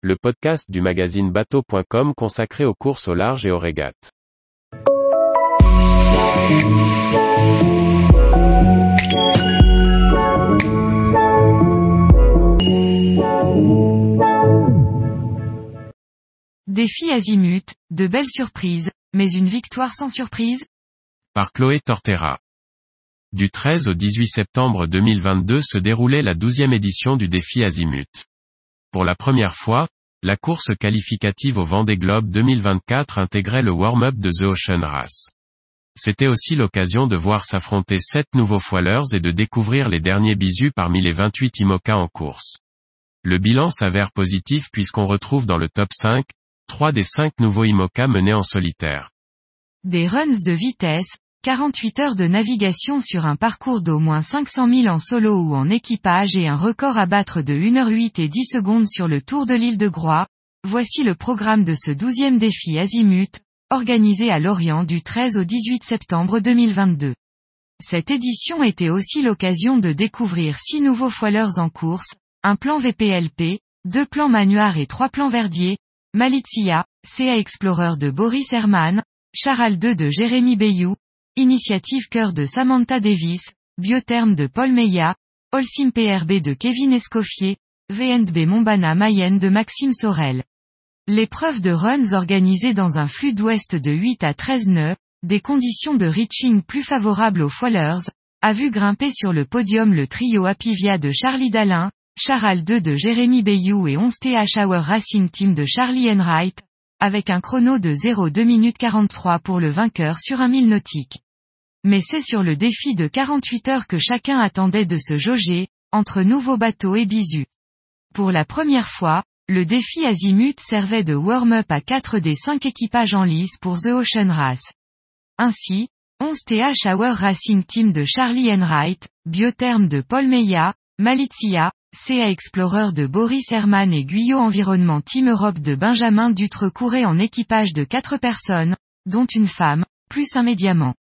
le podcast du magazine bateau.com consacré aux courses au large et aux régates. Défi Azimut, de belles surprises, mais une victoire sans surprise ? Par Chloé Tortera. Du 13 au 18 septembre 2022 se déroulait la 12e édition du Défi Azimut. Pour la première fois, la course qualificative au Vendée Globe 2024 intégrait le warm-up de The Ocean Race. C'était aussi l'occasion de voir s'affronter 7 nouveaux foilers et de découvrir les derniers bisous parmi les 28 IMOCA en course. Le bilan s'avère positif puisqu'on retrouve dans le top 5, 3 des 5 nouveaux IMOCA menés en solitaire. Des runs de vitesse, 48 heures de navigation sur un parcours d'au moins 500 000 en solo ou en équipage et un record à battre de 1h08 et 10 secondes sur le tour de l'île de Groix, voici le programme de ce 12e défi Azimut, organisé à Lorient du 13 au 18 septembre 2022. Cette édition était aussi l'occasion de découvrir 6 nouveaux foilers en course, un plan VPLP, 2 plans Manuard et 3 plans Verdier, Malizia, CA Explorer de Boris Herrmann, Charal 2 de Jérémy Beyou, Initiative cœur de Samantha Davis, Biotherm de Paul Meilhat, Holcim PRB de Kevin Escoffier, VNB Monbana Mayenne de Maxime Sorel. L'épreuve de runs organisée dans un flux d'ouest de 8 à 13 nœuds, des conditions de reaching plus favorables aux foilers, a vu grimper sur le podium le trio Apivia de Charlie Dalin, Charal 2 de Jérémy Beyou et 11th Hour Racing Team de Charlie Enright, avec un chrono de 0,2 minutes 43 pour le vainqueur sur un 1000 nautique. Mais c'est sur le défi de 48 heures que chacun attendait de se jauger, entre nouveaux bateaux et bisous. Pour la première fois, le défi Azimut servait de warm-up à 4 des 5 équipages en lice pour The Ocean Race. Ainsi, 11th Hour Racing Team de Charlie Enright, Biotherm de Paul Meilhat, Malizia, CA Explorer de Boris Herrmann et Guyot Environnement Team Europe de Benjamin Dutre-Couré en équipage de 4 personnes, dont une femme, plus un médiaman.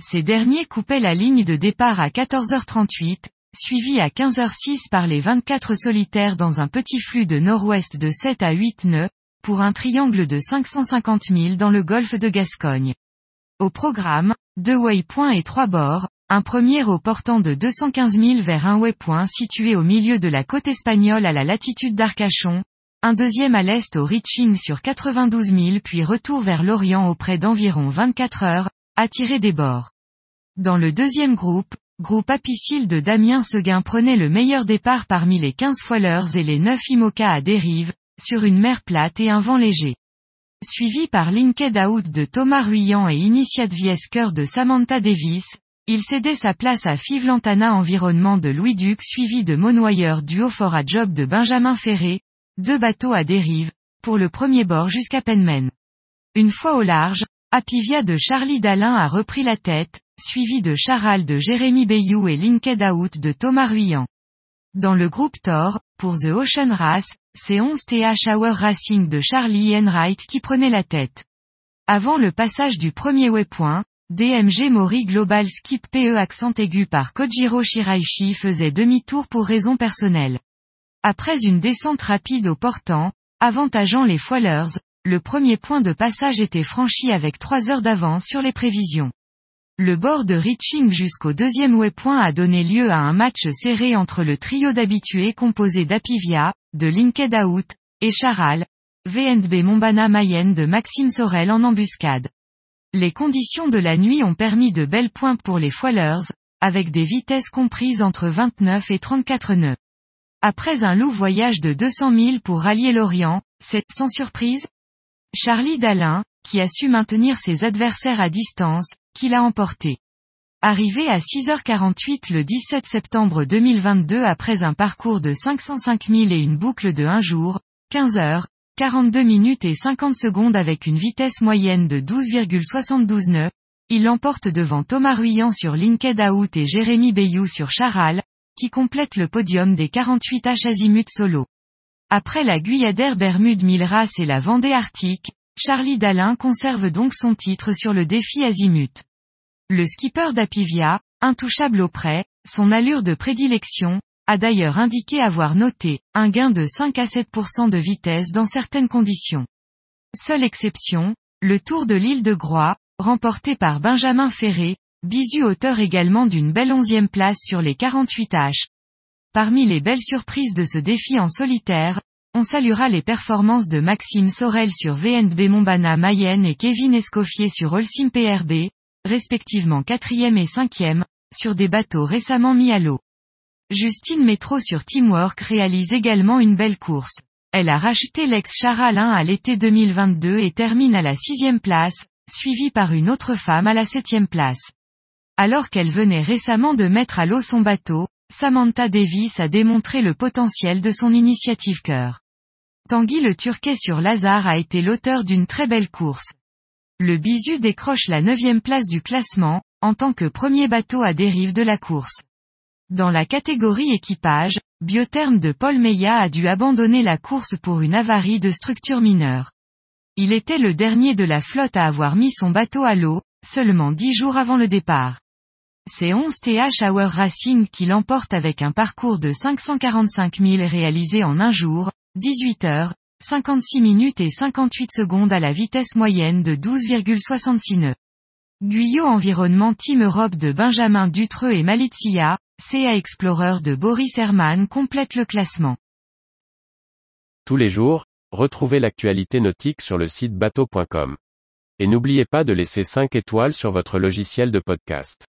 Ces derniers coupaient la ligne de départ à 14h38, suivi à 15h06 par les 24 solitaires dans un petit flux de nord-ouest de 7 à 8 nœuds, pour un triangle de 550 000 dans le golfe de Gascogne. Au programme, 2 waypoints et 3 bords, un premier au portant de 215 000 vers un waypoint situé au milieu de la côte espagnole à la latitude d'Arcachon, un deuxième à l'est au reaching sur 92 000 puis retour vers l'Orient auprès d'environ 24 heures, attiré des bords. Dans le deuxième groupe Apicil de Damien Seguin prenait le meilleur départ parmi les 15 foilers et les 9 IMOCA à dérive, sur une mer plate et un vent léger. Suivi par Linked Out de Thomas Ruyant et Initiative cœur de Samantha Davis, il cédait sa place à Fivlantana Environnement de Louis Duc suivi de Monoyeur du Haut-Fort à Job de Benjamin Ferré, 2 bateaux à dérive, pour le premier bord jusqu'à Penmarc'h. Une fois au large, Apivia de Charlie Dalin a repris la tête, suivi de Charal de Jérémy Beyou et Linked Out de Thomas Ruyant. Dans le groupe Thor, pour The Ocean Race, c'est 11th Hour Racing de Charlie Enright qui prenait la tête. Avant le passage du premier waypoint, DMG Mori Global Skip PE accent aigu par Kojiro Shiraishi faisait demi-tour pour raison personnelle. Après une descente rapide au portant, avantageant les foilers, le premier point de passage était franchi avec 3 heures d'avance sur les prévisions. Le bord de reaching jusqu'au deuxième waypoint a donné lieu à un match serré entre le trio d'habitués composé d'Apivia, de Linked Out, et Charal, VNB Monbana Mayenne de Maxime Sorel en embuscade. Les conditions de la nuit ont permis de belles pointes pour les foilers, avec des vitesses comprises entre 29 et 34 nœuds. Après un lourd voyage de 200 000 pour rallier l'Orient, c'est, sans surprise, Charlie Dalin, qui a su maintenir ses adversaires à distance, qui l'a emporté. Arrivé à 6h48 le 17 septembre 2022 après un parcours de 505 000 et une boucle de 1 jour, 15h, 42 minutes et 50 secondes avec une vitesse moyenne de 12,72 nœuds, il l'emporte devant Thomas Ruyant sur Linked Out et Jérémy Beyou sur Charal, qui complète le podium des 48h Azimut solo. Après la Guyadère Bermude Milras et la Vendée Arctique, Charlie Dalin conserve donc son titre sur le défi Azimut. Le skipper d'Apivia, intouchable auprès, son allure de prédilection, a d'ailleurs indiqué avoir noté un gain de 5 à 7% de vitesse dans certaines conditions. Seule exception, le Tour de l'île de Groix, remporté par Benjamin Ferré, bisu auteur également d'une belle 11e place sur les 48H. Parmi les belles surprises de ce défi en solitaire, on saluera les performances de Maxime Sorel sur VNB Monbana Mayenne et Kevin Escoffier sur Holcim PRB, respectivement 4e et 5e, sur des bateaux récemment mis à l'eau. Justine Métro sur Teamwork réalise également une belle course. Elle a racheté l'ex-Charal à l'été 2022 et termine à la 6e place, suivie par une autre femme à la 7e place. Alors qu'elle venait récemment de mettre à l'eau son bateau, Samantha Davis a démontré le potentiel de son Initiative cœur. Tanguy le Turquet sur Lazare a été l'auteur d'une très belle course. Le Bisu décroche la 9e place du classement, en tant que premier bateau à dérive de la course. Dans la catégorie équipage, Biotherm de Paul Meilhat a dû abandonner la course pour une avarie de structure mineure. Il était le dernier de la flotte à avoir mis son bateau à l'eau, seulement 10 jours avant le départ. C'est 11th Hour Racing qui l'emporte avec un parcours de 545 milles réalisé en un jour, 18 heures, 56 minutes et 58 secondes à la vitesse moyenne de 12,66 nœuds. Guyot Environnement Team Europe de Benjamin Dutreux et Malizia, CA Explorer de Boris Herrmann complète le classement. Tous les jours, retrouvez l'actualité nautique sur le site bateau.com. Et n'oubliez pas de laisser 5 étoiles sur votre logiciel de podcast.